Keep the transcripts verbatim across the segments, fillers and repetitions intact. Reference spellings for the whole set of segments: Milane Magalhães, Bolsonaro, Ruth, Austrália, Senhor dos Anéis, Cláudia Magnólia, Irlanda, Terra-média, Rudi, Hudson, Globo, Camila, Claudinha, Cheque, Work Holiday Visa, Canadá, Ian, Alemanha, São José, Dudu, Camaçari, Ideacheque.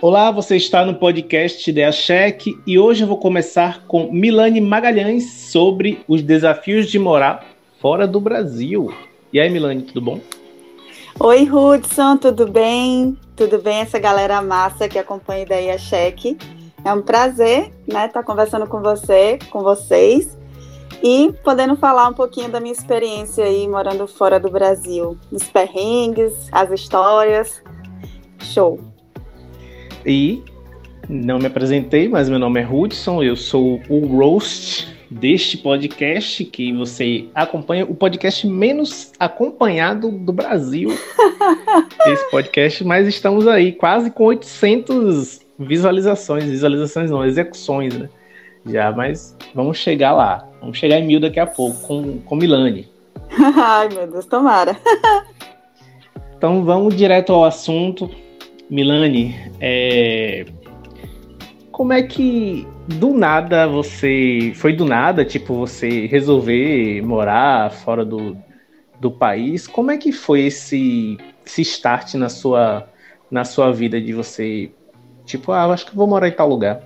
Olá, você está no podcast da Cheque e hoje eu vou começar com Milane Magalhães sobre os desafios de morar fora do Brasil. E aí, Milane, tudo bom? Oi, Hudson, tudo bem? Tudo bem essa galera massa que acompanha daí a Cheque? É um prazer, né, estar conversando com você, com vocês e podendo falar um pouquinho da minha experiência aí morando fora do Brasil. Os perrengues, as histórias, show! E não me apresentei, mas meu nome é Hudson, eu sou o host deste podcast que você acompanha, o podcast menos acompanhado do Brasil, esse podcast, mas estamos aí quase com oitocentas visualizações, visualizações não, execuções, né? Já, mas vamos chegar lá, vamos chegar em mil daqui a pouco, com, com Milane. Ai, meu Deus, tomara. Então vamos direto ao assunto. Milane, é... como é que do nada você... Foi do nada, tipo, você resolver morar fora do, do país? Como é que foi esse, esse start na sua, na sua vida de você... Tipo, ah, acho que vou morar em tal lugar.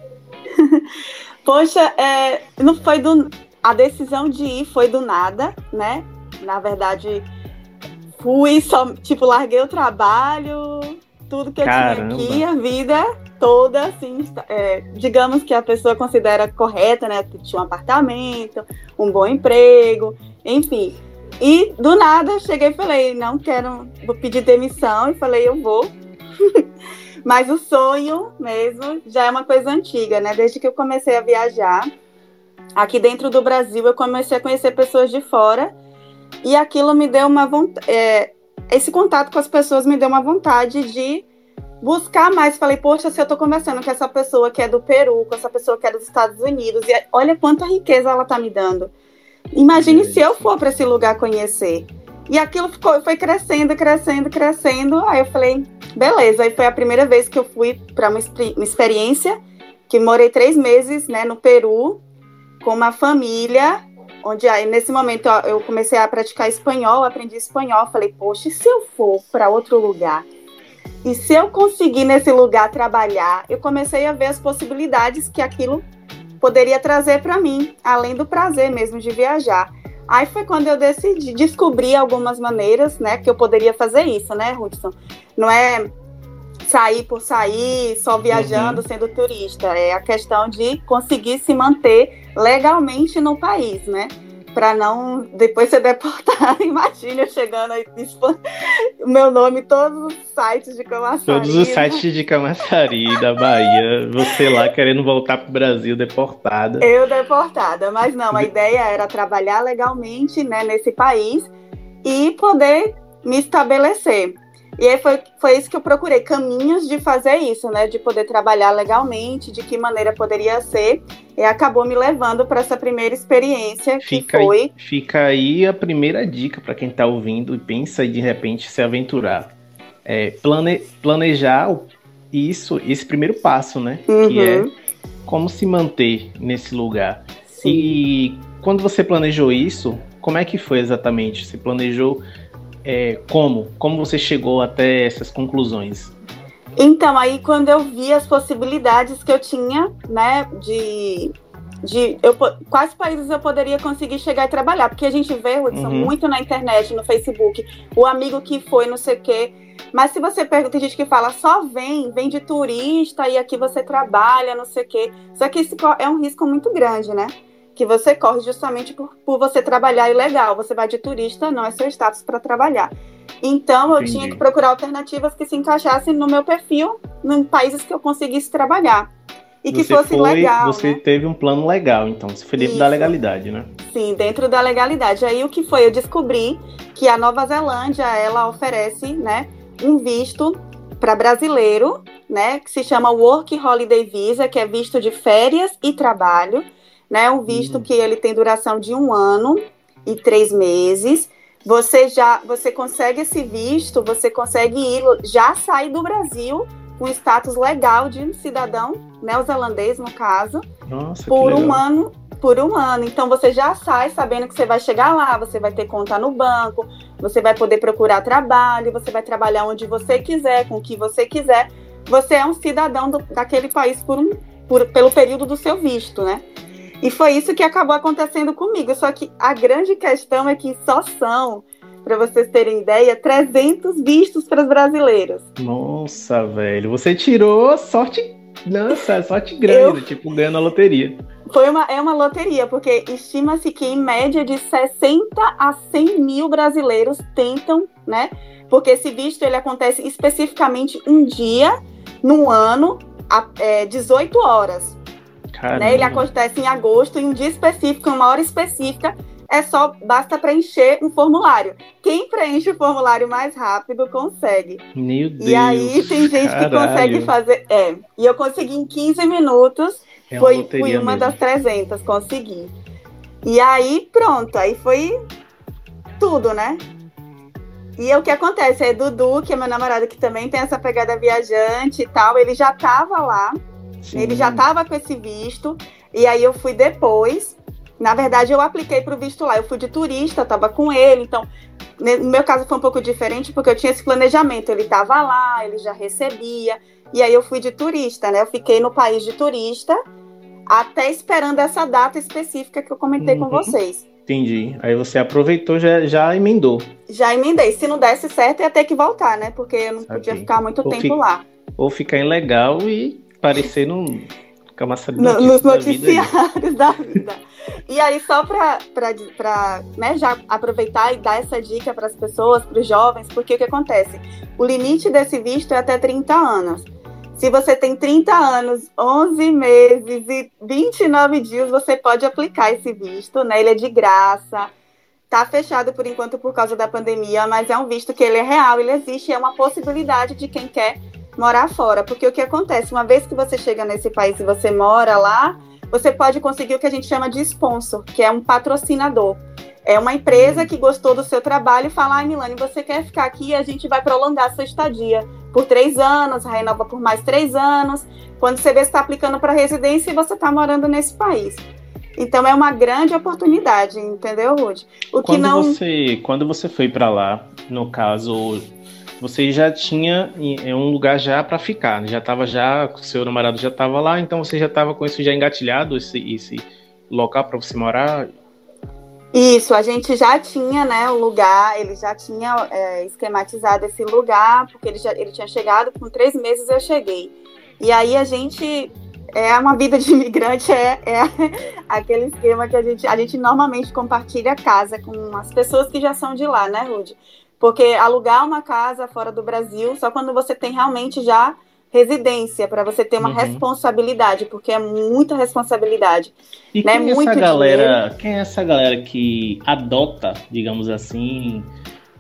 Poxa, é, não foi do... A decisão de ir foi do nada, né? Na verdade, fui só... Tipo, larguei o trabalho... Tudo que eu Caramba. tinha aqui, a vida toda, assim, é, digamos que a pessoa considera correta, né? Tinha um apartamento, um bom emprego, enfim. E do nada eu cheguei e falei, não quero, vou pedir demissão, e falei, eu vou. Mas o sonho mesmo já é uma coisa antiga, né? Desde que eu comecei a viajar, aqui dentro do Brasil, eu comecei a conhecer pessoas de fora, e aquilo me deu uma vontade... É, esse contato com as pessoas me deu uma vontade de buscar mais. Falei, poxa, se eu tô conversando com essa pessoa que é do Peru, com essa pessoa que é dos Estados Unidos, e olha quanta riqueza ela tá me dando. Imagine é se eu for para esse lugar conhecer. E aquilo ficou, foi crescendo, crescendo, crescendo. Aí eu falei, beleza. Aí foi a primeira vez que eu fui para uma, uma experiência, que morei três meses, né, no Peru, com uma família... Onde aí, nesse momento, ó, eu comecei a praticar espanhol, aprendi espanhol. Falei, poxa, e se eu for para outro lugar? E se eu conseguir nesse lugar trabalhar? Eu comecei a ver as possibilidades que aquilo poderia trazer para mim, além do prazer mesmo de viajar. Aí foi quando eu decidi, descobri algumas maneiras, né, que eu poderia fazer isso, né, Hudson? Não é sair por sair, só viajando, uhum. sendo turista. É a questão de conseguir se manter legalmente no país, né? Para não depois ser deportado. Imagina eu chegando aí, o meu nome, todos os sites de Camaçari. Todos os sites de Camaçari, da Bahia. Você lá querendo voltar pro Brasil, deportada. Eu deportada, mas não, a ideia era trabalhar legalmente, né, nesse país e poder me estabelecer. E aí foi, foi isso que eu procurei, caminhos de fazer isso, né? De poder trabalhar legalmente, de que maneira poderia ser. E acabou me levando para essa primeira experiência fica que foi... Aí, fica aí a primeira dica para quem está ouvindo e pensa e de repente se aventurar. É plane, planejar isso, esse primeiro passo, né? Uhum. Que é como se manter nesse lugar. Sim. E quando você planejou isso, como é que foi exatamente? Você planejou... É, como? Como você chegou até essas conclusões? Então, aí quando eu vi as possibilidades que eu tinha, né, de, de eu, quais países eu poderia conseguir chegar e trabalhar, porque a gente vê, Hudson, uhum. muito na internet, no Facebook, o amigo que foi, não sei o quê, mas se você pergunta, tem gente que fala, só vem, vem de turista e aqui você trabalha, não sei o quê, só que isso é um risco muito grande, né? Que você corre justamente por, por você trabalhar ilegal. Você vai de turista, não é seu status para trabalhar. Então, eu Entendi. tinha que procurar alternativas que se encaixassem no meu perfil, em países que eu conseguisse trabalhar. E que você fosse foi, legal, Você né? teve um plano legal, então. Você foi dentro Isso. da legalidade, né? Sim, dentro da legalidade. Aí, o que foi? Eu descobri que a Nova Zelândia, ela oferece, né, um visto para brasileiro, né, que se chama Work Holiday Visa, que é visto de férias e trabalho. Né, um visto uhum. que ele tem duração de um ano e três meses. Você já você consegue esse visto, você consegue ir, já sair do Brasil com status legal de um cidadão neozelandês, no caso, Nossa, por um ano, por um ano. Então você já sai sabendo que você vai chegar lá, você vai ter conta no banco, você vai poder procurar trabalho, você vai trabalhar onde você quiser, com o que você quiser. você é um cidadão do, daquele país por um, por, pelo período do seu visto, né? E foi isso que acabou acontecendo comigo. Só que a grande questão é que só são, para vocês terem ideia, trezentos vistos para os brasileiros. Nossa, velho, você tirou sorte, nossa, sorte grande, eu... tipo ganhando a loteria. Foi uma, é uma loteria, porque estima-se que em média de sessenta a cem mil brasileiros tentam, né? Porque esse visto ele acontece especificamente um dia, num ano, a, é, dezoito horas. Né? Ele acontece em agosto, em um dia específico, em uma hora específica, é só, basta preencher um formulário. Quem preenche o formulário mais rápido consegue. Meu Deus, e aí tem gente caralho. que consegue fazer... É, e eu consegui em quinze minutos, é foi, uma fui uma mesmo. das trezentas, consegui. E aí pronto, aí foi tudo, né? E o que acontece é Dudu, que é meu namorado, que também tem essa pegada viajante e tal, ele já tava lá, Sim. ele já tava com esse visto, e aí eu fui depois, na verdade eu apliquei pro visto lá, eu fui de turista, tava com ele, então, no meu caso foi um pouco diferente, porque eu tinha esse planejamento, ele tava lá, ele já recebia, e aí eu fui de turista, né, eu fiquei no país de turista, até esperando essa data específica que eu comentei uhum. com vocês. Entendi. Aí você aproveitou, já, já emendou. Já emendei. Se não desse certo, ia ter que voltar, né? Porque eu não okay. podia ficar muito ou tempo fica, lá. Ou ficar ilegal e parecer num... No, nos noticiários da vida. Da vida. E aí, só para né, já aproveitar e dar essa dica para as pessoas, para os jovens, porque o que acontece? O limite desse visto é até trinta anos. Se você tem trinta anos, onze meses e vinte e nove dias, você pode aplicar esse visto, né? Ele é de graça, tá fechado por enquanto por causa da pandemia, mas é um visto que ele é real, ele existe, é uma possibilidade de quem quer morar fora. Porque o que acontece, uma vez que você chega nesse país e você mora lá, você pode conseguir o que a gente chama de sponsor, que é um patrocinador. É uma empresa que gostou do seu trabalho e fala, ai Milane, você quer ficar aqui? A gente vai prolongar a sua estadia por três anos, renova por mais três anos, quando você vê, você está aplicando para residência e você está morando nesse país. Então é uma grande oportunidade, entendeu, Rudi? O que não... você, quando você foi para lá, no caso, você já tinha um lugar já para ficar, já estava já, o seu namorado já estava lá, então você já estava com isso já engatilhado, esse, esse local para você morar? Isso, a gente já tinha, né, o lugar, ele já tinha é, esquematizado esse lugar, porque ele, já, ele tinha chegado, com três meses eu cheguei. E aí a gente, é uma vida de imigrante, é, é aquele esquema que a gente, a gente normalmente compartilha casa com as pessoas que já são de lá, né, Rudi? Porque alugar uma casa fora do Brasil, só quando você tem realmente já residência, para você ter uma uhum. responsabilidade, porque é muita responsabilidade. E né? quem, é Muito essa galera, quem é essa galera que adota, digamos assim,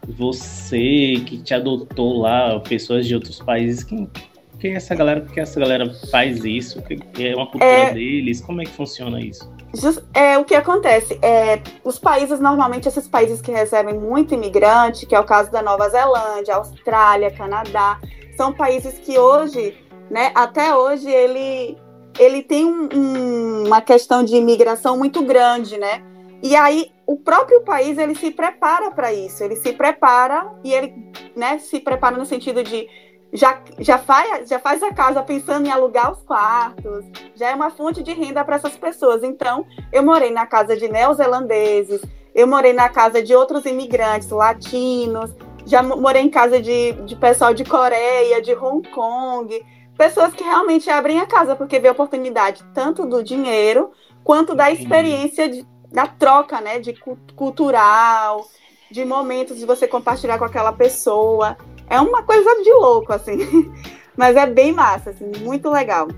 você que te adotou lá, pessoas de outros países, quem, quem é essa galera, por que essa galera faz isso? É uma cultura é... deles? Como é que funciona isso? Just, é, o que acontece, é, os países, normalmente esses países que recebem muito imigrante, que é o caso da Nova Zelândia, Austrália, Canadá, são países que hoje, né, até hoje, ele, ele tem um, um, uma questão de imigração muito grande, né? E aí, o próprio país, ele se prepara para isso, ele se prepara e ele, né, se prepara no sentido de já, já, faz, já faz a casa pensando em alugar os quartos, já é uma fonte de renda para essas pessoas. Então, eu morei na casa de neozelandeses, eu morei na casa de outros imigrantes latinos, já morei em casa de, de pessoal de Coreia, de Hong Kong, pessoas que realmente abrem a casa, porque vê a oportunidade tanto do dinheiro, quanto da experiência, de, da troca, né, de cultural, de momentos de você compartilhar com aquela pessoa. É uma coisa de louco, assim, mas é bem massa, assim, muito legal.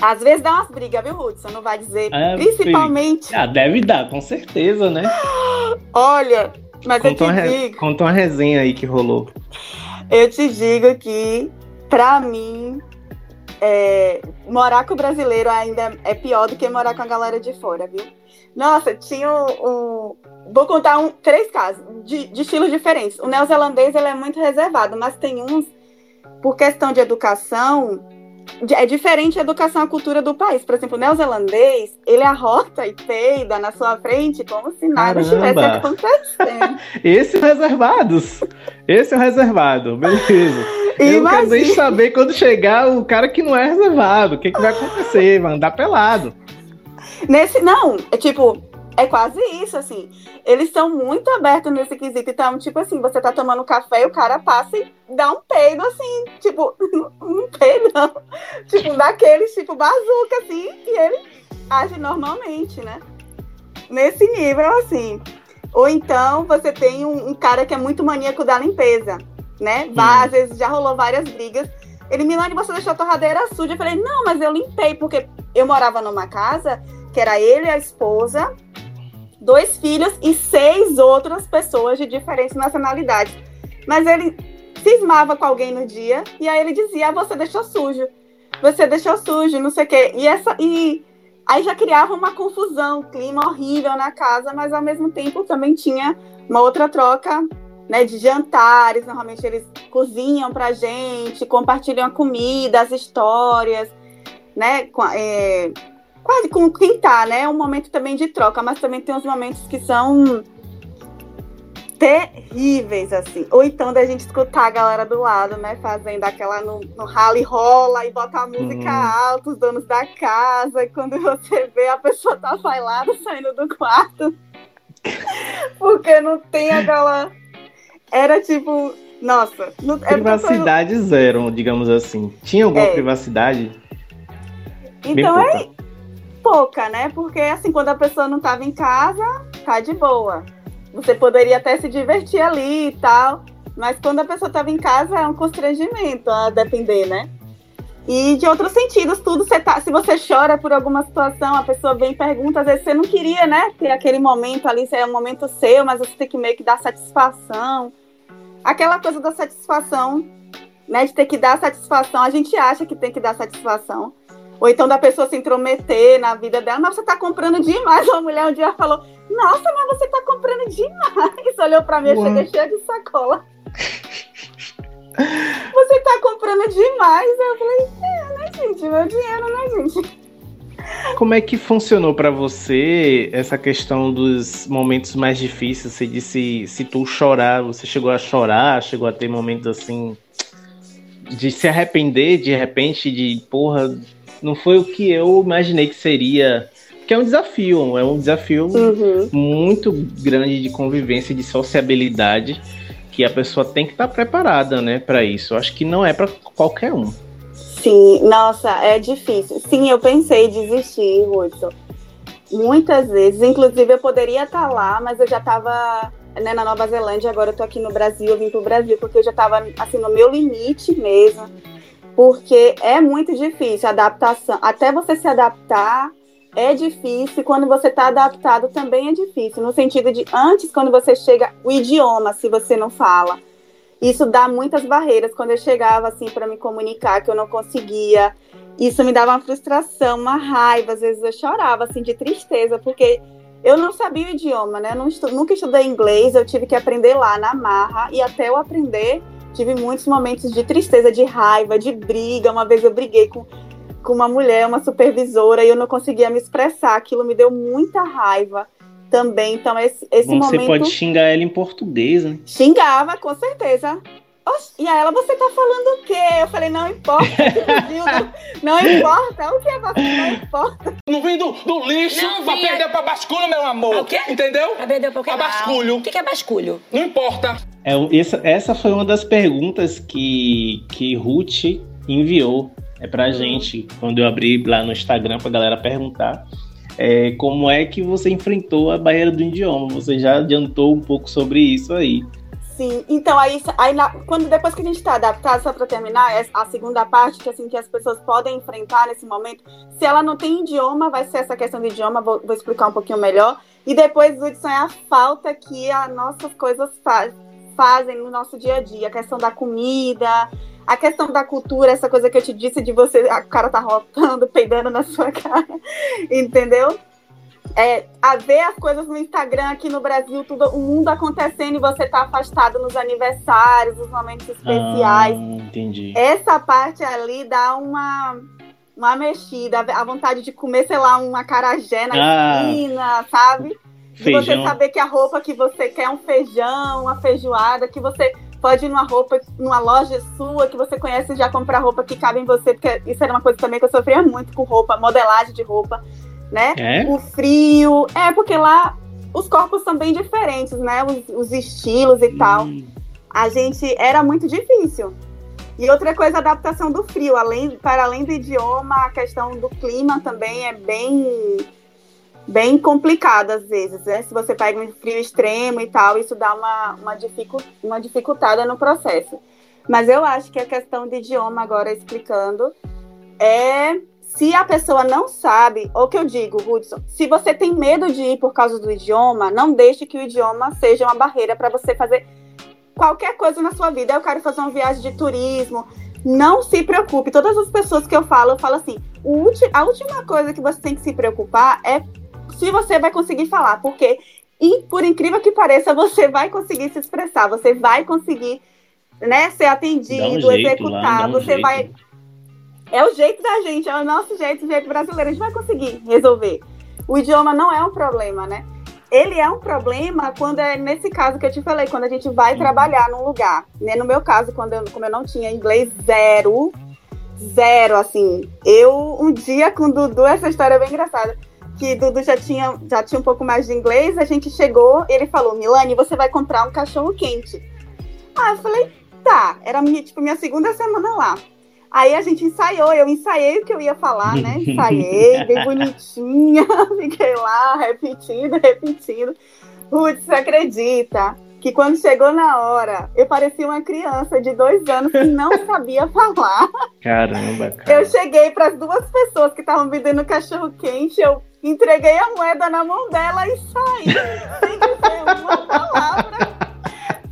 Às vezes dá umas brigas, viu, Hudson? Não vai dizer, é, principalmente... Ah, deve dar, com certeza, né? Olha... Mas conta, eu te uma, digo, conta uma resenha aí que rolou. Eu te digo que, pra mim, é, morar com o brasileiro ainda é pior do que morar com a galera de fora, viu? Nossa, tinha um... um vou contar um, três casos, de, de estilos diferentes. O neozelandês, ele é muito reservado, mas tem uns, por questão de educação, É diferente a educação, a cultura do país. Por exemplo, o neozelandês, ele arrota e peida na sua frente como se nada estivesse acontecendo. Esse é o reservados. Esse é o reservado, beleza. Eu Imagina. Quero nem saber quando chegar o cara que não é reservado. O que, que vai acontecer? Vai andar pelado. Nesse, não, é tipo... É quase isso, assim. Eles são muito abertos nesse quesito. Então, tipo assim, você tá tomando café e o cara passa e dá um peido, assim. Tipo, um peido, não. Tipo, daqueles, tipo, bazuca, assim. E ele age normalmente, né? Nesse nível, assim. Ou então, você tem um, um cara que é muito maníaco da limpeza, né? Hum. Às vezes, já rolou várias brigas. Ele, Milane, você deixou a torradeira suja. Eu falei, não, mas eu limpei. Porque eu morava numa casa que era ele, a esposa... dois filhos e seis outras pessoas de diferentes nacionalidades. Mas ele cismava com alguém no dia, e aí ele dizia, ah, você deixou sujo, você deixou sujo, não sei o quê. E, essa, e aí já criava uma confusão, um clima horrível na casa, mas ao mesmo tempo também tinha uma outra troca, né, de jantares. Normalmente eles cozinham pra gente, compartilham a comida, as histórias, né, com, é... quase com quem tá, né? É um momento também de troca, mas também tem uns momentos que são terríveis, assim. Ou então da gente escutar a galera do lado, né? Fazendo aquela no, no rala e rola e botar a música hum. alta, os donos da casa. E quando você vê, a pessoa tá bailada saindo do quarto. Porque não tem aquela... Era tipo... Nossa... Não... Privacidade coisa... zero, digamos assim. Tinha alguma é. privacidade? Então é... pouca, né? Porque assim, quando a pessoa não tava em casa, tá de boa. Você poderia até se divertir ali e tal, mas quando a pessoa tava em casa, é um constrangimento a depender, né? E de outros sentidos, tudo, você tá, se você chora por alguma situação, a pessoa vem e pergunta, às vezes você não queria, né? Ter aquele momento ali, é um momento seu, mas você tem que meio que dar satisfação. Aquela coisa da satisfação, né? De ter que dar satisfação, a gente acha que tem que dar satisfação. Ou então da pessoa se intrometer na vida dela, mas você tá comprando demais. Uma mulher um dia falou, nossa, mas você tá comprando demais. Olhou pra mim, eu cheguei cheia de sacola. Você tá comprando demais. Eu falei, é, né, gente? Meu dinheiro, né, gente? Como é que funcionou pra você essa questão dos momentos mais difíceis? Você disse, se tu chorar, você chegou a chorar? Chegou a ter momentos assim, de se arrepender, de repente, de porra... Não foi o que eu imaginei que seria. Porque é um desafio, é um desafio uhum. muito grande de convivência, de sociabilidade, que a pessoa tem que estar preparada, né, para isso. Eu acho que não é para qualquer um. Sim, nossa, é difícil. Sim, eu pensei em desistir, Hudson. Muitas vezes, inclusive eu poderia estar lá, mas eu já estava, né, na Nova Zelândia, agora eu tô aqui no Brasil, eu vim pro Brasil, porque eu já estava assim, no meu limite mesmo. Porque é muito difícil a adaptação. Até você se adaptar é difícil. Quando você está adaptado também é difícil. No sentido de antes, quando você chega, o idioma, se você não fala. Isso dá muitas barreiras. Quando eu chegava assim para me comunicar, que eu não conseguia. Isso me dava uma frustração, uma raiva. Às vezes eu chorava assim de tristeza, porque eu não sabia o idioma, né? Eu não estu- nunca estudei inglês. Eu tive que aprender lá na marra. E até eu aprender... Tive muitos momentos de tristeza, de raiva, de briga. Uma vez eu briguei com, com uma mulher, uma supervisora, e eu não conseguia me expressar. Aquilo me deu muita raiva também. Então, esse, esse Bom, momento... Você pode xingar ela em português, né? Xingava, com certeza. Oxi, e a ela, você tá falando o quê? Eu falei, não importa. Não importa. O que é você? Não importa. Não vim do, do lixo não, pra perder pra basculho, meu amor. O quê? Entendeu? Pra perder pra, pra basculho. O que é basculho? Não importa. É, essa, essa foi uma das perguntas que, que Ruth enviou é, pra uhum. gente, quando eu abri lá no Instagram pra galera perguntar é, como é que você enfrentou a barreira do idioma. Você já adiantou um pouco sobre isso aí. Sim, então aí, aí na, quando, depois que a gente está adaptado, só para terminar, é a segunda parte que, assim, que as pessoas podem enfrentar nesse momento, se ela não tem idioma, vai ser essa questão de idioma, vou, vou explicar um pouquinho melhor, e depois, Hudson, é a falta que as nossas coisas faz, fazem no nosso dia a dia, a questão da comida, a questão da cultura, essa coisa que eu te disse de você, o cara tá rotando, peidando na sua cara, entendeu? é, a ver as coisas no Instagram aqui no Brasil, tudo, o mundo acontecendo e você tá afastado nos aniversários, nos momentos especiais. Ah, entendi. Essa parte ali dá uma... uma mexida, a vontade de comer, sei lá, uma acarajé na esquina, ah, sabe? De feijão. Você saber que a roupa que você quer é um feijão, uma feijoada, que você pode ir numa roupa, numa loja sua, que você conhece e já comprar roupa que cabe em você, porque isso era uma coisa também que eu sofria muito com roupa, modelagem de roupa, né? É? O frio, é, porque lá os corpos são bem diferentes, né? Os, os estilos e hum. tal. A gente, era muito difícil. E outra coisa, a adaptação do frio, além, para além do idioma, a questão do clima também é bem, bem complicada às vezes, né? Se você pega um frio extremo e tal, isso dá uma, uma, dificu- uma dificultada no processo. Mas eu acho que a questão de idioma, agora explicando, é se a pessoa não sabe, ou que eu digo, Hudson, se você tem medo de ir por causa do idioma, não deixe que o idioma seja uma barreira para você fazer qualquer coisa na sua vida. Eu quero fazer uma viagem de turismo, não se preocupe. Todas as pessoas que eu falo, eu falo assim, o ulti- a última coisa que você tem que se preocupar é se você vai conseguir falar, porque, e por incrível que pareça, você vai conseguir se expressar, você vai conseguir, né, ser atendido, um executar, lá, um você jeito. vai... É o jeito da gente, é o nosso jeito, o jeito brasileiro, a gente vai conseguir resolver. O idioma não é um problema, né? Ele é um problema quando é nesse caso que eu te falei, quando a gente vai trabalhar num lugar, né? No meu caso, quando eu, como eu não tinha inglês zero, zero, assim, eu um dia com o Dudu, essa história é bem engraçada, que Dudu já tinha, já tinha um pouco mais de inglês, a gente chegou, ele falou, Milane, você vai comprar um cachorro quente. Ah, eu falei, tá, era tipo minha segunda semana lá. Aí a gente ensaiou, eu ensaiei o que eu ia falar, né? Ensaiei, bem bonitinha, fiquei lá, repetindo, repetindo. Ruth, você acredita que quando chegou na hora, eu parecia uma criança de dois anos que não sabia falar. Caramba, cara. Eu cheguei para as duas pessoas que estavam vendendo cachorro-quente, eu entreguei a moeda na mão dela e saí, sem dizer uma palavra.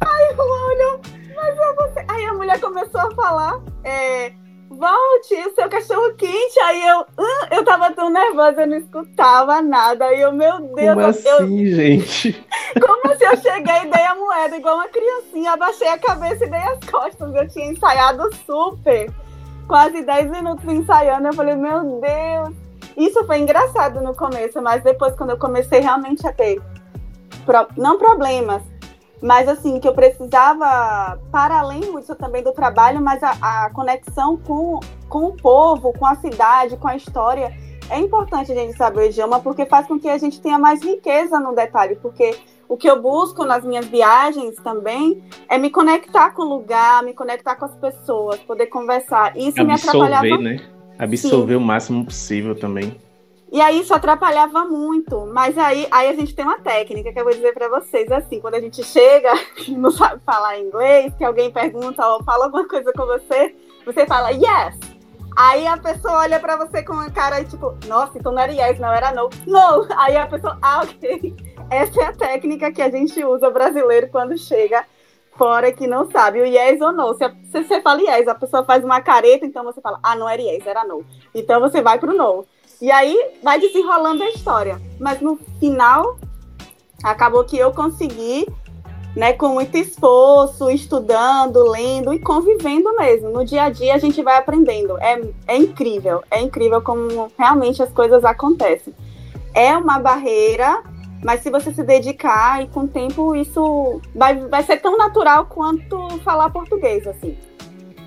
Aí ela olhou, mas eu vou... Aí a mulher começou a falar... É, volte, seu cachorro quente. Aí eu, hum, eu tava tão nervosa, eu não escutava nada. Aí eu, meu Deus, como assim, eu, gente? Como se eu cheguei e dei a moeda igual uma criancinha, abaixei a cabeça e dei as costas. Eu tinha ensaiado super, quase dez minutos ensaiando. Eu falei, meu Deus, isso foi engraçado no começo, mas depois, quando eu comecei realmente a ter pro, não problemas, mas assim, que eu precisava, para além disso também do trabalho, mas a, a conexão com, com o povo, com a cidade, com a história, é importante a gente saber o idioma, porque faz com que a gente tenha mais riqueza no detalhe, porque o que eu busco nas minhas viagens também é me conectar com o lugar, me conectar com as pessoas, poder conversar, isso me atrapalhava. Absorver, né? Absorver o máximo possível também. E aí isso atrapalhava muito, mas aí, aí a gente tem uma técnica que eu vou dizer para vocês, assim, quando a gente chega e não sabe falar inglês, que alguém pergunta ou fala alguma coisa com você, você fala yes, aí a pessoa olha para você com uma cara tipo, nossa, então não era yes, não era no, no, aí a pessoa, ah, ok, essa é a técnica que a gente usa brasileiro quando chega fora que não sabe o yes ou no. Se você fala yes, a pessoa faz uma careta, então você fala, ah, não era yes, era no, então você vai pro no. E aí vai desenrolando a história. Mas no final, acabou que eu consegui, né, com muito esforço, estudando, lendo e convivendo mesmo. No dia a dia a gente vai aprendendo. É, é incrível, é incrível como realmente as coisas acontecem. É uma barreira, mas se você se dedicar e com o tempo isso vai, vai ser tão natural quanto falar português, assim.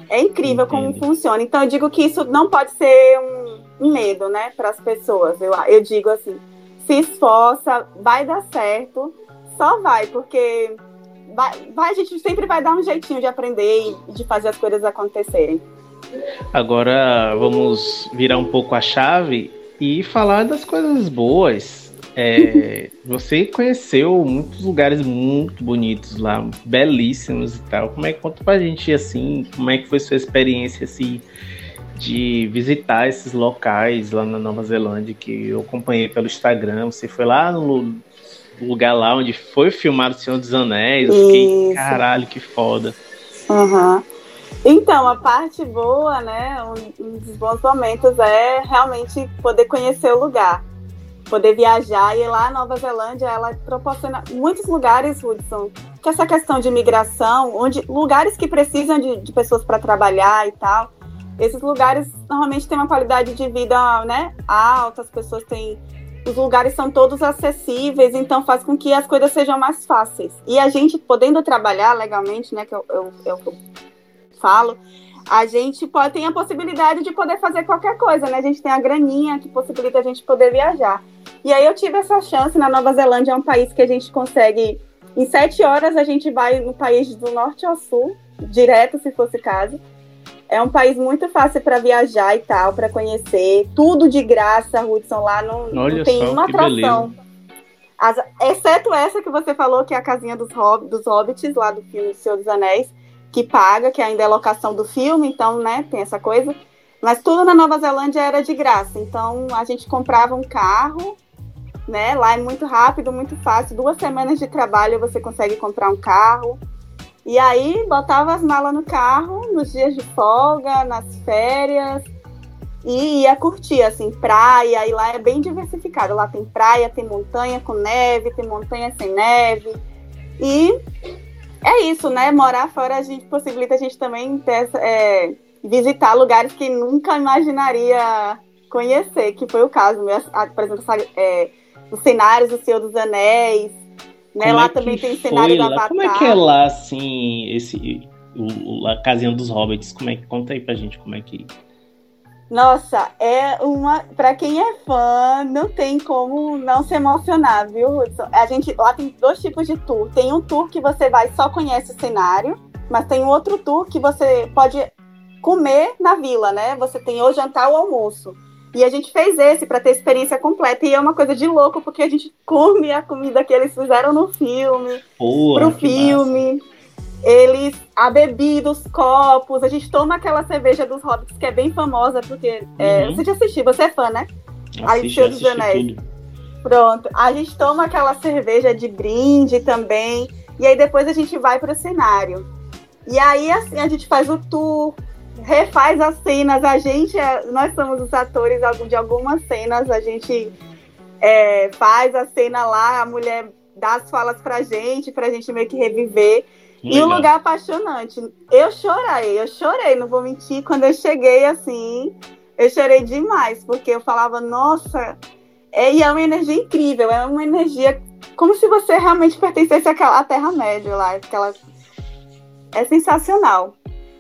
É incrível. Entendi. Como funciona. Então eu digo que isso não pode ser um medo, né, para as pessoas. Eu, eu digo assim, se esforça, vai dar certo, só vai, porque vai, vai, a gente sempre vai dar um jeitinho de aprender e de fazer as coisas acontecerem. Agora vamos virar um pouco a chave e falar das coisas boas. É, você conheceu muitos lugares muito bonitos lá, belíssimos e tal. Como é que conta pra gente assim? Como é que foi sua experiência assim? De visitar esses locais lá na Nova Zelândia, que eu acompanhei pelo Instagram. Você foi lá no lugar lá onde foi filmado o Senhor dos Anéis. Eu fiquei, caralho, que foda. Uhum. Então, a parte boa, né, um dos bons momentos é realmente poder conhecer o lugar. poder viajar. E lá a Nova Zelândia, ela proporciona muitos lugares, Hudson, que essa questão de imigração, onde lugares que precisam de, de pessoas para trabalhar e tal, esses lugares normalmente têm uma qualidade de vida, né, alta, as pessoas têm... Os lugares são todos acessíveis, então faz com que as coisas sejam mais fáceis. E a gente, podendo trabalhar legalmente, né, que eu, eu, eu falo, a gente pode, tem a possibilidade de poder fazer qualquer coisa, né? A gente tem a graninha que possibilita a gente poder viajar. E aí eu tive essa chance na Nova Zelândia, é um país que a gente consegue... Em sete horas a gente vai no país do norte ao sul, direto, se fosse caso. É um país muito fácil para viajar e tal, para conhecer. Tudo de graça, Hudson, lá não, não tem só, uma atração. As, exceto essa que você falou, que é a casinha dos, hob, dos hobbits, lá do filme Senhor dos Anéis, que paga, que ainda é locação do filme, então, né, tem essa coisa. Mas tudo na Nova Zelândia era de graça. Então, a gente comprava um carro, né, lá é muito rápido, muito fácil. Duas semanas de trabalho você consegue comprar um carro. E aí, botava as malas no carro, nos dias de folga, nas férias, e ia curtir, assim, praia, e lá é bem diversificado. Lá tem praia, tem montanha com neve, tem montanha sem neve, e é isso, né? Morar fora a gente possibilita a gente também ter, é, visitar lugares que nunca imaginaria conhecer, que foi o caso, por exemplo, é, os cenários do Senhor dos Anéis, né? Lá é também tem cenário da batalha. Como é que é lá, assim, esse, o, o, a casinha dos hobbits? Como é que, conta aí pra gente como é que... Nossa, é uma... Pra quem é fã, não tem como não se emocionar, viu, Hudson? A gente, lá tem dois tipos de tour. Tem um tour que você vai e só conhece o cenário, mas tem um outro tour que você pode comer na vila, né? Você tem ou jantar ou almoço. E a gente fez esse para ter experiência completa. E é uma coisa de louco, porque a gente come a comida que eles fizeram no filme, Porra, pro filme. Massa. Eles, a bebida, os copos. A gente toma aquela cerveja dos hobbits, que é bem famosa, porque... Uhum. É, você já assistiu, você é fã, né? Aí, Senhor dos Anéis. Pronto. A gente toma aquela cerveja de brinde também. E aí depois a gente vai pro cenário. E aí, assim, a gente faz o tour... refaz as cenas, a gente, nós somos os atores de algumas cenas, a gente é, faz a cena lá, a mulher dá as falas pra gente, pra gente meio que reviver. Legal. E um lugar apaixonante. Eu chorei, eu chorei, não vou mentir, quando eu cheguei assim, eu chorei demais, porque eu falava, nossa, é, e é uma energia incrível, é uma energia como se você realmente pertencesse àquela Terra-média lá, aquela... é sensacional.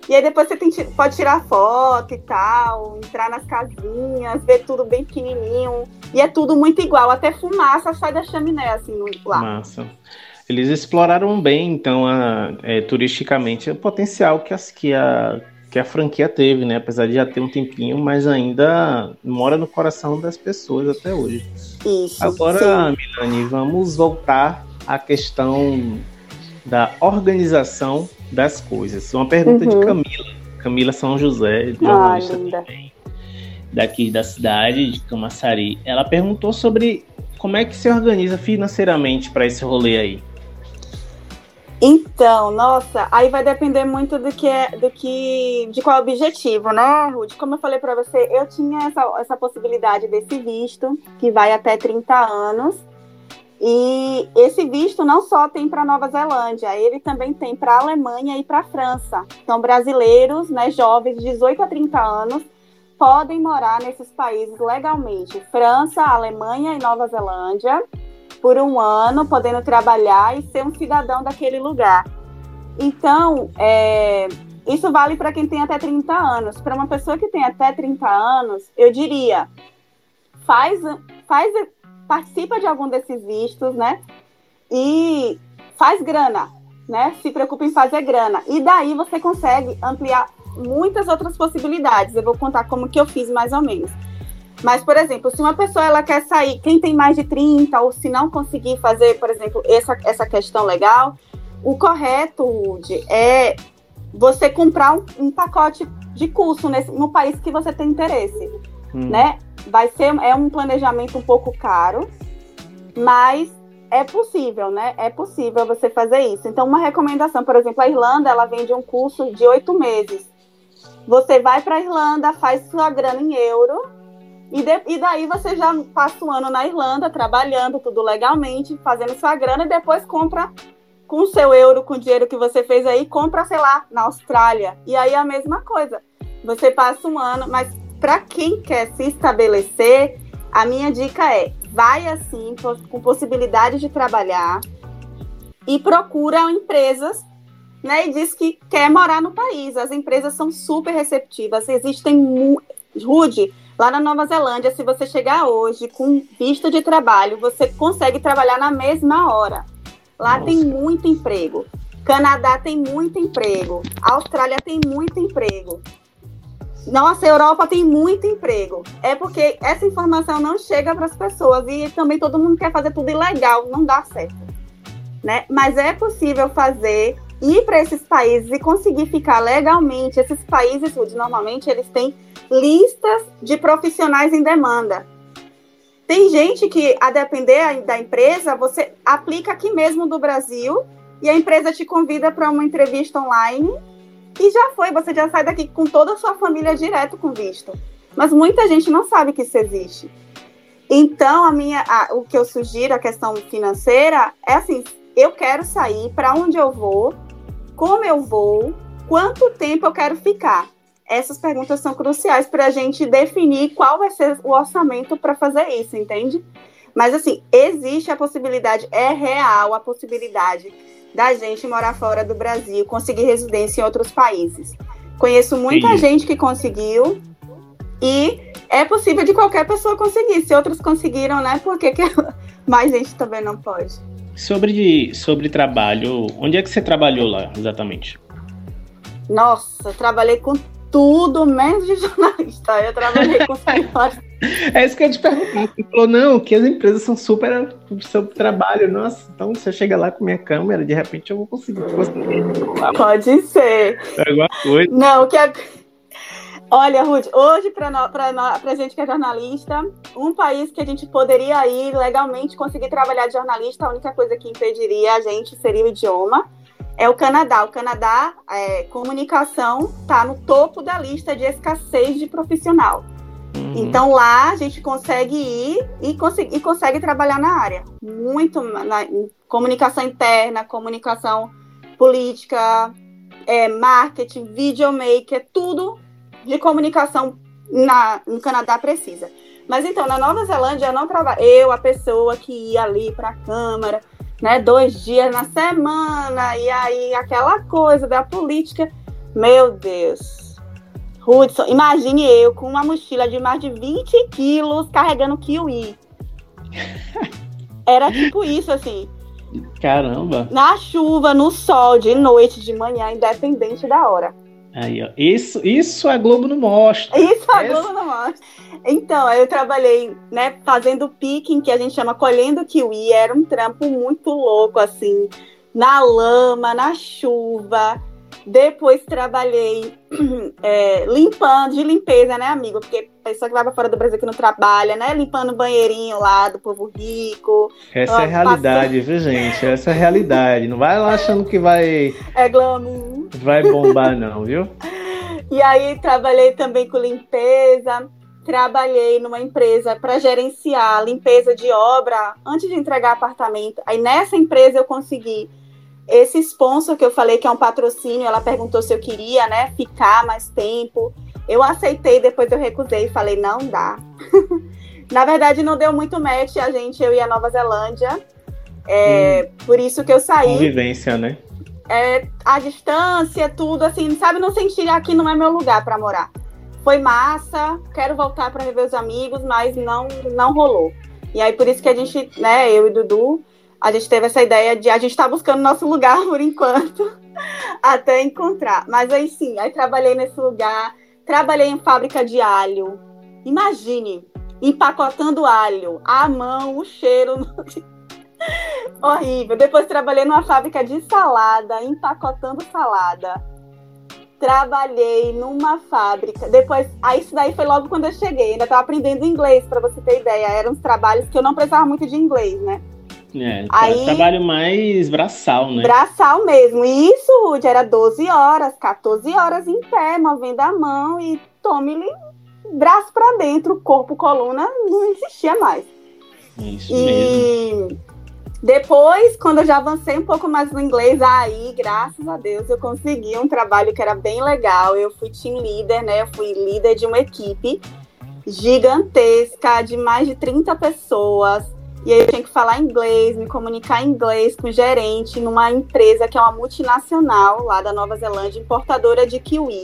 E aí depois você tem, pode tirar foto e tal, entrar nas casinhas, ver tudo bem pequenininho. E é tudo muito igual, até fumaça sai da chaminé, assim, lá. Massa. Eles exploraram bem, então, a, é, turisticamente, o potencial que, as, que, a, que a franquia teve, né? Apesar de já ter um tempinho, mas ainda mora no coração das pessoas até hoje. Isso, agora, sim. Milane, vamos voltar à questão da organização das coisas. Uma pergunta uhum. de Camila. Camila São José, jornalista ah, também, daqui da cidade de Camaçari. Ela perguntou sobre como é que se organiza financeiramente para esse rolê aí. Então, nossa, aí vai depender muito do que é, do que, de qual objetivo, né, Ruth? Como eu falei para você, eu tinha essa, essa possibilidade desse visto, que vai até trinta anos. E esse visto não só tem para Nova Zelândia, ele também tem para a Alemanha e para a França. Então, brasileiros, né, jovens de dezoito a trinta anos, podem morar nesses países legalmente. França, Alemanha e Nova Zelândia, por um ano, podendo trabalhar e ser um cidadão daquele lugar. Então, é, isso vale para quem tem até trinta anos. Para uma pessoa que tem até trinta anos, eu diria, faz... faz participa de algum desses vistos, né? E faz grana, né? Se preocupa em fazer grana. E daí você consegue ampliar muitas outras possibilidades. Eu vou contar como que eu fiz mais ou menos. Mas, por exemplo, se uma pessoa ela quer sair, quem tem mais de trinta, ou se não conseguir fazer, por exemplo, essa, essa questão legal, o correto, Rudi, é você comprar um, um pacote de curso nesse, no país que você tem interesse, hum. né? Vai ser, é um planejamento um pouco caro, mas é possível, né? É possível você fazer isso. Então, uma recomendação, por exemplo, a Irlanda, ela vende um curso de oito meses. Você vai para a Irlanda, faz sua grana em euro, E, de, e daí você já passa um ano na Irlanda, trabalhando tudo legalmente, fazendo sua grana, e depois compra com o seu euro, com o dinheiro que você fez aí, compra, sei lá, na Austrália. E aí a mesma coisa. Você passa um ano, mas para quem quer se estabelecer, a minha dica é, vai assim, com possibilidade de trabalhar, e procura empresas, né, e diz que quer morar no país. As empresas são super receptivas, existem muito... Rudi, lá na Nova Zelândia, se você chegar hoje com visto de trabalho, você consegue trabalhar na mesma hora. Lá Nossa. Tem muito emprego. Canadá tem muito emprego. Austrália tem muito emprego. Nossa, a Europa tem muito emprego. É porque essa informação não chega para as pessoas e também todo mundo quer fazer tudo ilegal, não dá certo, né? Mas é possível fazer, ir para esses países e conseguir ficar legalmente. Esses países, normalmente, eles têm listas de profissionais em demanda. Tem gente que, a depender da empresa, você aplica aqui mesmo do Brasil e a empresa te convida para uma entrevista online. E já foi, você já sai daqui com toda a sua família direto com visto. Mas muita gente não sabe que isso existe. Então, a minha, a, o que eu sugiro, a questão financeira, é assim, eu quero sair, para onde eu vou, como eu vou, quanto tempo eu quero ficar. Essas perguntas são cruciais para a gente definir qual vai ser o orçamento para fazer isso, entende? Mas assim, existe a possibilidade, é real a possibilidade da gente morar fora do Brasil, conseguir residência em outros países. Conheço muita Sim. gente que conseguiu, e é possível de qualquer pessoa conseguir. Se outros conseguiram, né? Por que, que mais gente também não pode? Sobre, sobre trabalho, onde é que você trabalhou lá, exatamente? Nossa, eu trabalhei com tudo, menos de jornalista. Eu trabalhei com escritório. É isso que eu te perguntei. Você falou, não, que as empresas são super sobre trabalho. Nossa, então se eu chegar lá com minha câmera, de repente eu vou conseguir. Pode ser. É alguma coisa. Não, que é... Olha, Ruth, hoje para a gente que é jornalista, um país que a gente poderia ir legalmente conseguir trabalhar de jornalista, a única coisa que impediria a gente seria o idioma, é o Canadá. O Canadá, é, comunicação, está no topo da lista de escassez de profissional. Então lá a gente consegue ir e, cons- e consegue trabalhar na área. Muito na em comunicação interna, comunicação política, é, marketing, videomaker, tudo de comunicação na, no Canadá precisa. Mas então, na Nova Zelândia eu não trabalho. Eu, a pessoa que ia ali para a Câmara, né, dois dias na semana, e aí aquela coisa da política, meu Deus. Hudson, imagine eu com uma mochila de mais de vinte quilos carregando kiwi. Era tipo isso, assim. Caramba. Na chuva, no sol, de noite, de manhã, independente da hora. Aí, ó. Isso, isso a Globo não mostra. Isso a Globo Essa... não mostra. Então, eu trabalhei, né, fazendo picking, que a gente chama colhendo kiwi. Era um trampo muito louco, assim. Na lama, na chuva. Depois trabalhei é, limpando, de limpeza, né, amigo? Porque pessoa que vai pra fora do Brasil que não trabalha, né? Limpando o banheirinho lá do povo rico. Essa ó, é a realidade, passando... viu, gente? Essa é a realidade. Não vai lá achando que vai... É glamour. Vai bombar, não, viu? E aí trabalhei também com limpeza. Trabalhei numa empresa para gerenciar limpeza de obra antes de entregar apartamento. Aí nessa empresa eu consegui... Esse sponsor que eu falei que é um patrocínio, ela perguntou se eu queria, né, ficar mais tempo. Eu aceitei, depois eu recusei e falei, não dá. Na verdade, não deu muito match a gente, eu e a Nova Zelândia. É, hum, por isso que eu saí. Convivência, né? É, a distância, tudo, assim, sabe? Não senti, aqui não é meu lugar para morar. Foi massa, quero voltar para rever os amigos, mas não, não rolou. E aí, por isso que a gente, né, eu e Dudu, a gente teve essa ideia de a gente tá buscando nosso lugar por enquanto, até encontrar. Mas aí sim, aí trabalhei nesse lugar, trabalhei em fábrica de alho. Imagine, empacotando alho, à mão, o cheiro. Horrível. Depois trabalhei numa fábrica de salada, empacotando salada. Trabalhei numa fábrica. Depois, aí isso daí foi logo quando eu cheguei. Ainda tava aprendendo inglês, para você ter ideia. Eram uns trabalhos que eu não precisava muito de inglês, né? É, aí, trabalho mais braçal, né? Braçal mesmo. E isso, Rudi, era doze horas, quatorze horas em pé, movendo a mão e tome-lhe braço para dentro, corpo, coluna, não existia mais. Isso e mesmo. Depois, quando eu já avancei um pouco mais no inglês, aí, graças a Deus, eu consegui um trabalho que era bem legal. Eu fui team leader, né? Eu fui líder de uma equipe gigantesca, de mais de trinta pessoas. E aí eu tinha que falar inglês, me comunicar em inglês com o gerente numa empresa que é uma multinacional lá da Nova Zelândia, importadora de kiwi.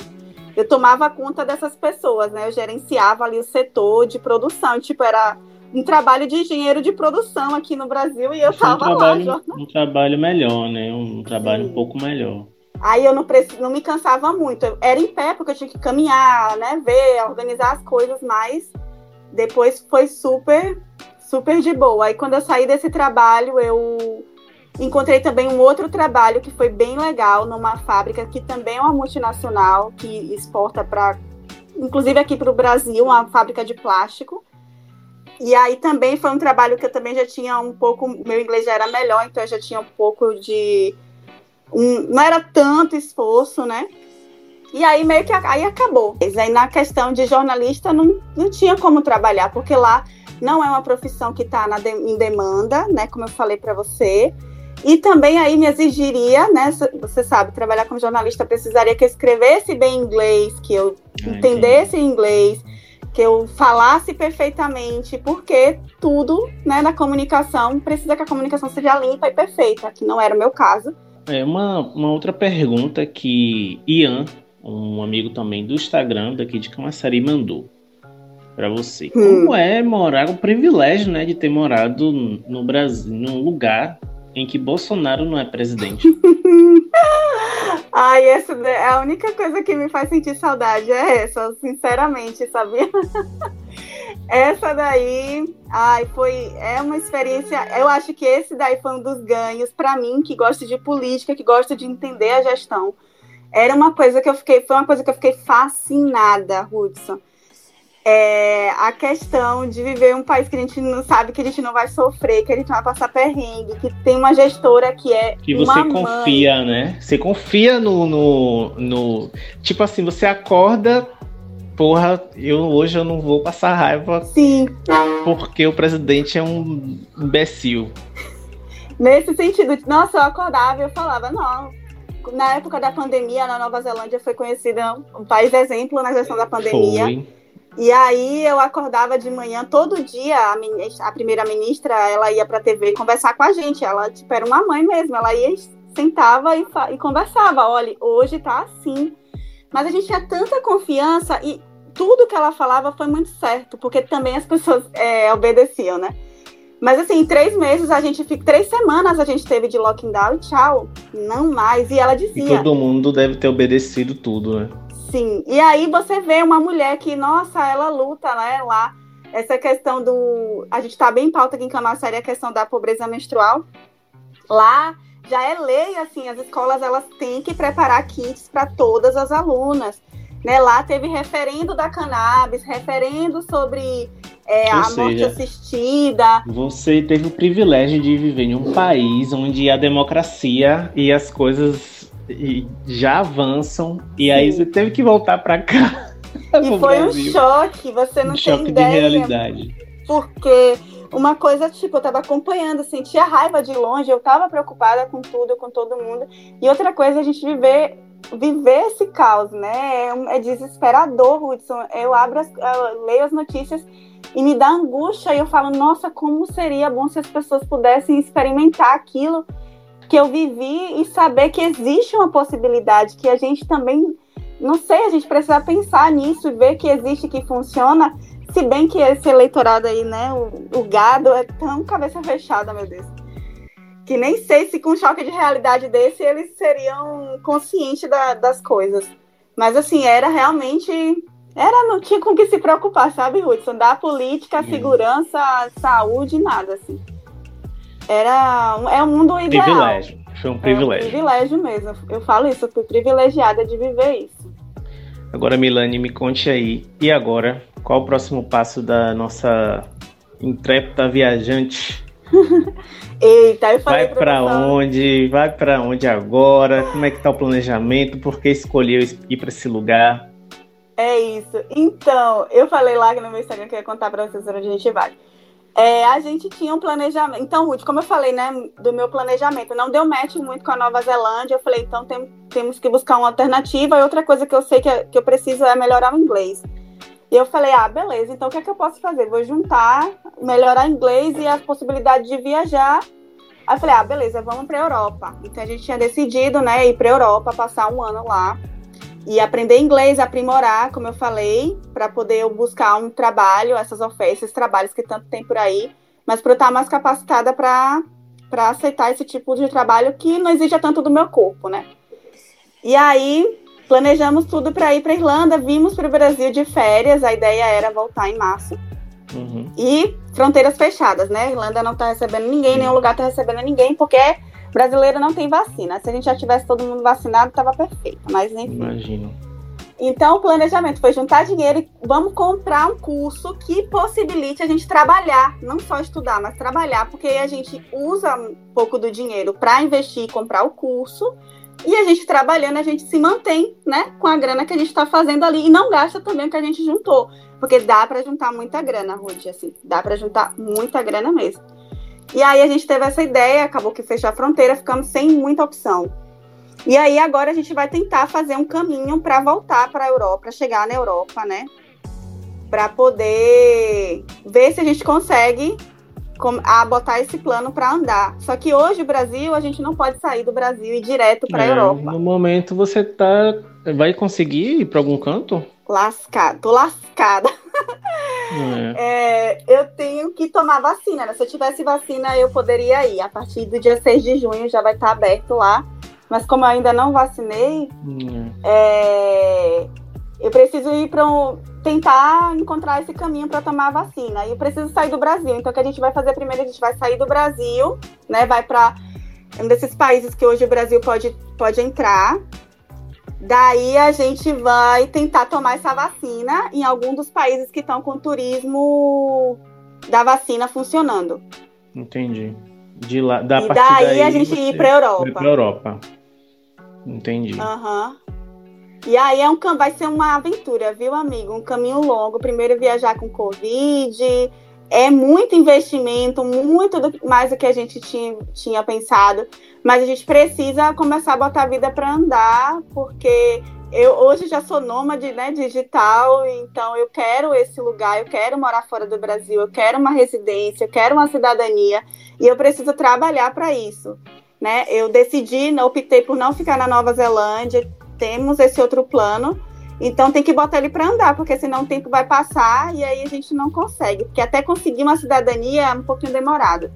Eu tomava conta dessas pessoas, né? Eu gerenciava ali o setor de produção. Tipo, era um trabalho de engenheiro de produção aqui no Brasil e eu tava um trabalho, lá. Um trabalho melhor, né? Um trabalho Sim. um pouco melhor. Aí eu não, preci... não me cansava muito. Eu era em pé, porque eu tinha que caminhar, né? Ver, organizar as coisas, mas depois foi super, super de boa. Aí quando eu saí desse trabalho, eu encontrei também um outro trabalho que foi bem legal numa fábrica que também é uma multinacional, que exporta para, inclusive aqui para o Brasil, uma fábrica de plástico. E aí também foi um trabalho que eu também já tinha um pouco, meu inglês já era melhor, então eu já tinha um pouco de, um, não era tanto esforço, né? E aí meio que, aí acabou. Aí na questão de jornalista não, não tinha como trabalhar, porque lá não é uma profissão que está de, em demanda, né? Como eu falei para você. E também aí me exigiria, né? Você sabe, trabalhar como jornalista precisaria que eu escrevesse bem inglês, que eu ah, entendesse entendi. inglês, que eu falasse perfeitamente, porque tudo, né, na comunicação, precisa que a comunicação seja limpa e perfeita, que não era o meu caso. É uma, uma outra pergunta que Ian, um amigo também do Instagram, daqui de Camaçari, mandou para você. Hum. Como é morar, o privilégio, né, de ter morado no Brasil, num lugar em que Bolsonaro não é presidente? Ai, essa é a única coisa que me faz sentir saudade, é essa, sinceramente, sabia? Essa daí, ai, foi, é uma experiência, eu acho que esse daí foi um dos ganhos para mim, que gosto de política, que gosto de entender a gestão. Era uma coisa que eu fiquei, foi uma coisa que eu fiquei fascinada, Hudson. É, a questão de viver em um país que a gente não sabe, que a gente não vai sofrer, que a gente não vai passar perrengue, que tem uma gestora que é que você uma confia, mãe. Né? Você confia no, no, no... Tipo assim, você acorda, porra, eu, hoje eu não vou passar raiva. Sim. Porque o presidente é um imbecil. Nesse sentido, nossa, eu acordava e eu falava, não... Na época da pandemia, na Nova Zelândia foi conhecida um país exemplo na gestão da pandemia. Foi. E aí eu acordava de manhã, todo dia a, ministra, a primeira-ministra, ela ia para a T V conversar com a gente, ela tipo, era uma mãe mesmo, ela ia, sentava e, e conversava, olha, hoje tá assim, mas a gente tinha tanta confiança e tudo que ela falava foi muito certo, porque também as pessoas é, obedeciam, né? Mas assim, em três meses a gente fica, três semanas a gente teve de lockdown e tchau, não mais, e ela dizia... E todo mundo deve ter obedecido tudo, né? Sim, e aí você vê uma mulher que, nossa, ela luta, né, lá, essa questão do... A gente tá bem em pauta aqui em Camaçari, a questão da pobreza menstrual. Lá já é lei, assim, as escolas, elas têm que preparar kits para todas as alunas, né? Lá teve referendo da cannabis, referendo sobre é, a seja, morte assistida. Você teve o privilégio de viver em um país onde a democracia e as coisas... E já avançam, e Sim. aí você teve que voltar pra cá. E foi um choque, você não um tem choque ideia. Choque de realidade. Porque uma coisa, tipo, eu tava acompanhando, sentia raiva de longe, eu tava preocupada com tudo, com todo mundo. E outra coisa, a gente viver, viver esse caos, né? É, é desesperador, Hudson. Eu abro, as, eu leio as notícias e me dá angústia, e eu falo, nossa, como seria bom se as pessoas pudessem experimentar aquilo que eu vivi e saber que existe uma possibilidade, que a gente também, não sei, a gente precisa pensar nisso e ver que existe, que funciona, se bem que esse eleitorado aí, né, o, o gado é tão cabeça fechada, meu Deus, que nem sei se com um choque de realidade desse eles seriam conscientes da, das coisas. Mas assim, era realmente, era, não tinha com o que se preocupar, sabe, Hudson? Da política, segurança, saúde, nada, assim. Era, é um mundo ideal. Privilégio. Foi um privilégio. É um privilégio mesmo. Eu falo isso, eu fui privilegiada de viver isso. Agora, Milane, me conte aí. E agora, qual o próximo passo da nossa intrépida viajante? Eita, eu falei. Vai pra onde? Vai pra onde agora? Como é que tá o planejamento? Por que escolheu ir pra esse lugar? É isso. Então, eu falei lá no meu Instagram que eu ia contar pra vocês onde a gente vai. É, a gente tinha um planejamento. Então, Ruth, como eu falei, né, do meu planejamento, não deu match muito com a Nova Zelândia. Eu falei, então tem, temos que buscar uma alternativa. E outra coisa que eu sei que, é, que eu preciso é melhorar o inglês. E eu falei, ah, beleza, então o que é que eu posso fazer? Vou juntar, melhorar o inglês e a possibilidade de viajar. Aí eu falei, ah, beleza, vamos pra Europa. Então a gente tinha decidido, né, ir pra Europa, passar um ano lá. E aprender inglês, aprimorar, como eu falei, para poder eu buscar um trabalho, essas ofertas, esses trabalhos que tanto tem por aí, mas para eu estar mais capacitada para aceitar esse tipo de trabalho que não exige tanto do meu corpo, né? E aí, planejamos tudo para ir para Irlanda, vimos para o Brasil de férias, a ideia era voltar em março. Uhum. E fronteiras fechadas, né? A Irlanda não está recebendo ninguém, nenhum lugar está recebendo ninguém, porque brasileiro não tem vacina. Se a gente já tivesse todo mundo vacinado, estava perfeito, mas enfim. Imagino. Então, o planejamento foi juntar dinheiro e vamos comprar um curso que possibilite a gente trabalhar, não só estudar, mas trabalhar, porque a gente usa um pouco do dinheiro para investir e comprar o curso, e a gente trabalhando, a gente se mantém, né, com a grana que a gente está fazendo ali, e não gasta também o que a gente juntou, porque dá para juntar muita grana, Rudi, assim, dá para juntar muita grana mesmo. E aí a gente teve essa ideia, acabou que fechou a fronteira, ficamos sem muita opção. E aí agora a gente vai tentar fazer um caminho para voltar para a Europa, para chegar na Europa, né? Para poder ver se a gente consegue botar esse plano para andar. Só que hoje o Brasil, a gente não pode sair do Brasil e ir direto para a é, Europa. No momento você tá, vai conseguir ir para algum canto? Lascada, tô lascada. É. É, eu tenho que tomar vacina, né? Se eu tivesse vacina eu poderia ir. A partir do dia seis de junho já vai estar aberto lá, mas como eu ainda não vacinei, é. É, eu preciso ir para um, tentar encontrar esse caminho para tomar a vacina, e eu preciso sair do Brasil. Então o que a gente vai fazer primeiro, a gente vai sair do Brasil, né? Vai para um desses países que hoje o Brasil pode, pode entrar. Daí a gente vai tentar tomar essa vacina em algum dos países que estão com o turismo da vacina funcionando. Entendi. De lá, da e daí, daí a gente ir para a Europa. Para a Europa. Entendi. Aham. Uhum. E aí é um, vai ser uma aventura, viu, amigo? Um caminho longo. Primeiro viajar com Covid. É muito investimento, muito do, mais do que a gente tinha, tinha pensado. Mas a gente precisa começar a botar a vida para andar, porque eu hoje já sou nômade, né, digital, então eu quero esse lugar, eu quero morar fora do Brasil, eu quero uma residência, eu quero uma cidadania, e eu preciso trabalhar para isso, né? Eu decidi, optei por não ficar na Nova Zelândia, temos esse outro plano, então tem que botar ele para andar, porque senão o tempo vai passar e aí a gente não consegue, porque até conseguir uma cidadania é um pouquinho demorado.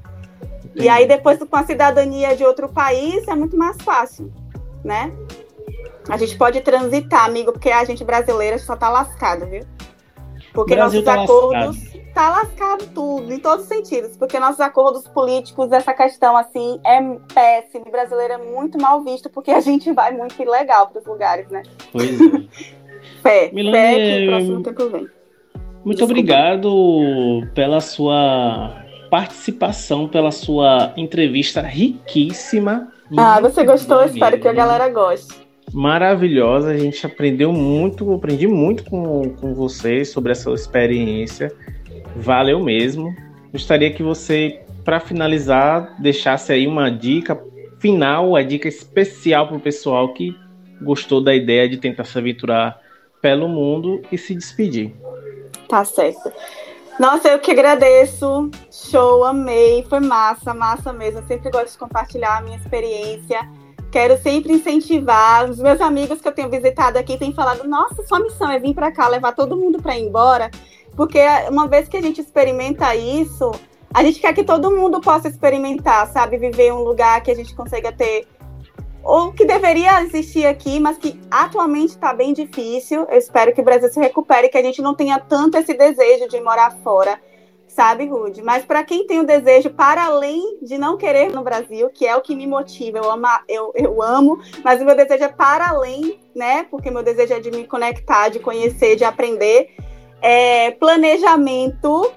E aí depois com a cidadania de outro país é muito mais fácil, né? A gente pode transitar, amigo, porque a gente brasileira só tá lascado, viu? Porque nossos tá acordos... Lascado. Tá lascado tudo, em todos os sentidos, porque nossos acordos políticos, essa questão assim, é péssimo. O brasileiro é muito mal visto, porque a gente vai muito ilegal pros lugares, né? Pois é. Pé, Milane, pé que o próximo tempo vem. Muito Desculpa. Obrigado pela sua... participação, pela sua entrevista riquíssima. Ah, você gostou? Maravilha. Espero que a galera goste. Maravilhosa, a gente aprendeu muito, aprendi muito com, com você sobre essa experiência. Valeu mesmo. Gostaria que você, para finalizar, deixasse aí uma dica final, uma dica especial para o pessoal que gostou da ideia de tentar se aventurar pelo mundo e se despedir. Tá certo. Nossa, eu que agradeço, show, amei, foi massa, massa mesmo, eu sempre gosto de compartilhar a minha experiência, quero sempre incentivar, os meus amigos que eu tenho visitado aqui têm falado, nossa, sua missão é vir para cá, levar todo mundo para ir embora, porque uma vez que a gente experimenta isso, a gente quer que todo mundo possa experimentar, sabe, viver um lugar que a gente consiga ter, ou que deveria existir aqui, mas que atualmente está bem difícil. Eu espero que o Brasil se recupere, que a gente não tenha tanto esse desejo de morar fora, sabe, Rudi? Mas para quem tem o desejo, para além de não querer no Brasil, que é o que me motiva, eu amo, eu, eu amo, mas o meu desejo é para além, né? Porque meu desejo é de me conectar, de conhecer, de aprender. É, planejamento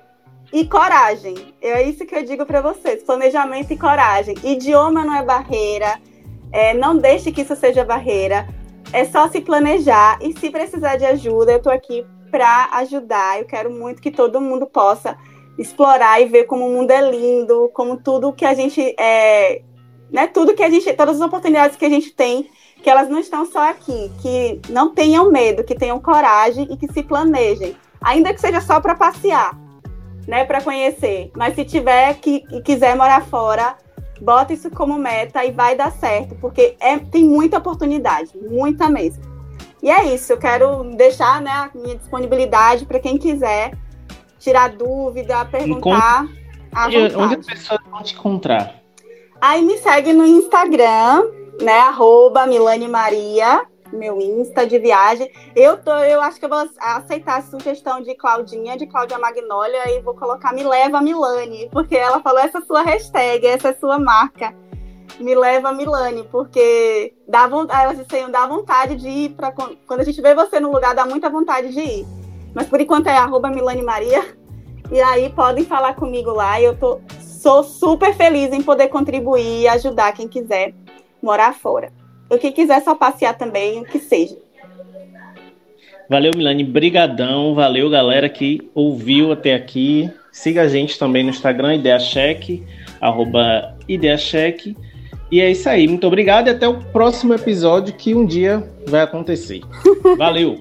e coragem. É isso que eu digo para vocês, planejamento e coragem. Idioma não é barreira. É, não deixe que isso seja barreira. É só se planejar e se precisar de ajuda, eu tô aqui para ajudar. Eu quero muito que todo mundo possa explorar e ver como o mundo é lindo, como tudo que a gente é, né, tudo que a gente, todas as oportunidades que a gente tem, que elas não estão só aqui, que não tenham medo, que tenham coragem e que se planejem, ainda que seja só para passear, né, para conhecer, mas se tiver que e quiser morar fora, bota isso como meta e vai dar certo, porque é, tem muita oportunidade, muita mesmo. E é isso, eu quero deixar, né, a minha disponibilidade para quem quiser tirar dúvida, perguntar. Encontra... Onde as pessoas vão te encontrar? Aí me segue no Instagram, né? Arroba Milane Maria, meu Insta de viagem. Eu, tô, eu acho que eu vou aceitar a sugestão de Claudinha, de Cláudia Magnólia, e vou colocar Me Leva Milane, porque ela falou essa é sua hashtag, essa é sua marca. Me Leva Milane, porque dá vontade, elas disseram, dá vontade de ir para quando a gente vê você no lugar, dá muita vontade de ir. Mas por enquanto é arroba Milane Maria. E aí podem falar comigo lá. Eu tô, sou super feliz em poder contribuir e ajudar quem quiser morar fora. E quem quiser só passear também, o que seja. Valeu, Milane. Brigadão. Valeu, galera que ouviu até aqui. Siga a gente também no Instagram, Ideacheque, arroba Ideacheque. E é isso aí. Muito obrigado e até o próximo episódio que um dia vai acontecer. Valeu!